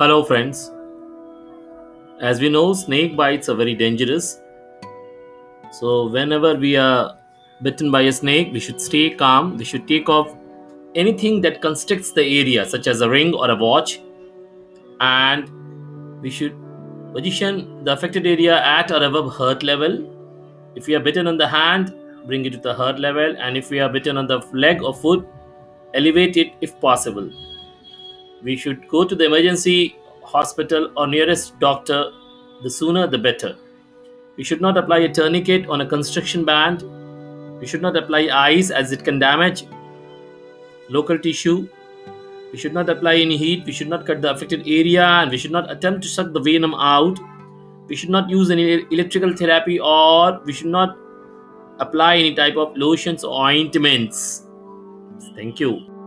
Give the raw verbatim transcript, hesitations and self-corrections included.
Hello friends, as we know, snake bites are very dangerous. So whenever we are bitten by a snake, we should stay calm. We should take off anything that constricts the area, such as a ring or a watch, and we should position the affected area at or above heart level. If we are bitten on the hand, bring it to the heart level, and if we are bitten on the leg or foot, elevate it if possible. We should go to the emergency hospital or nearest doctor, the sooner the better. We should not apply a tourniquet on a constriction band. We should not apply ice as it can damage local tissue. We should not apply any heat. We should not cut the affected area, and we should not attempt to suck the venom out. We should not use any electrical therapy, or we should not apply any type of lotions or ointments. Thank you.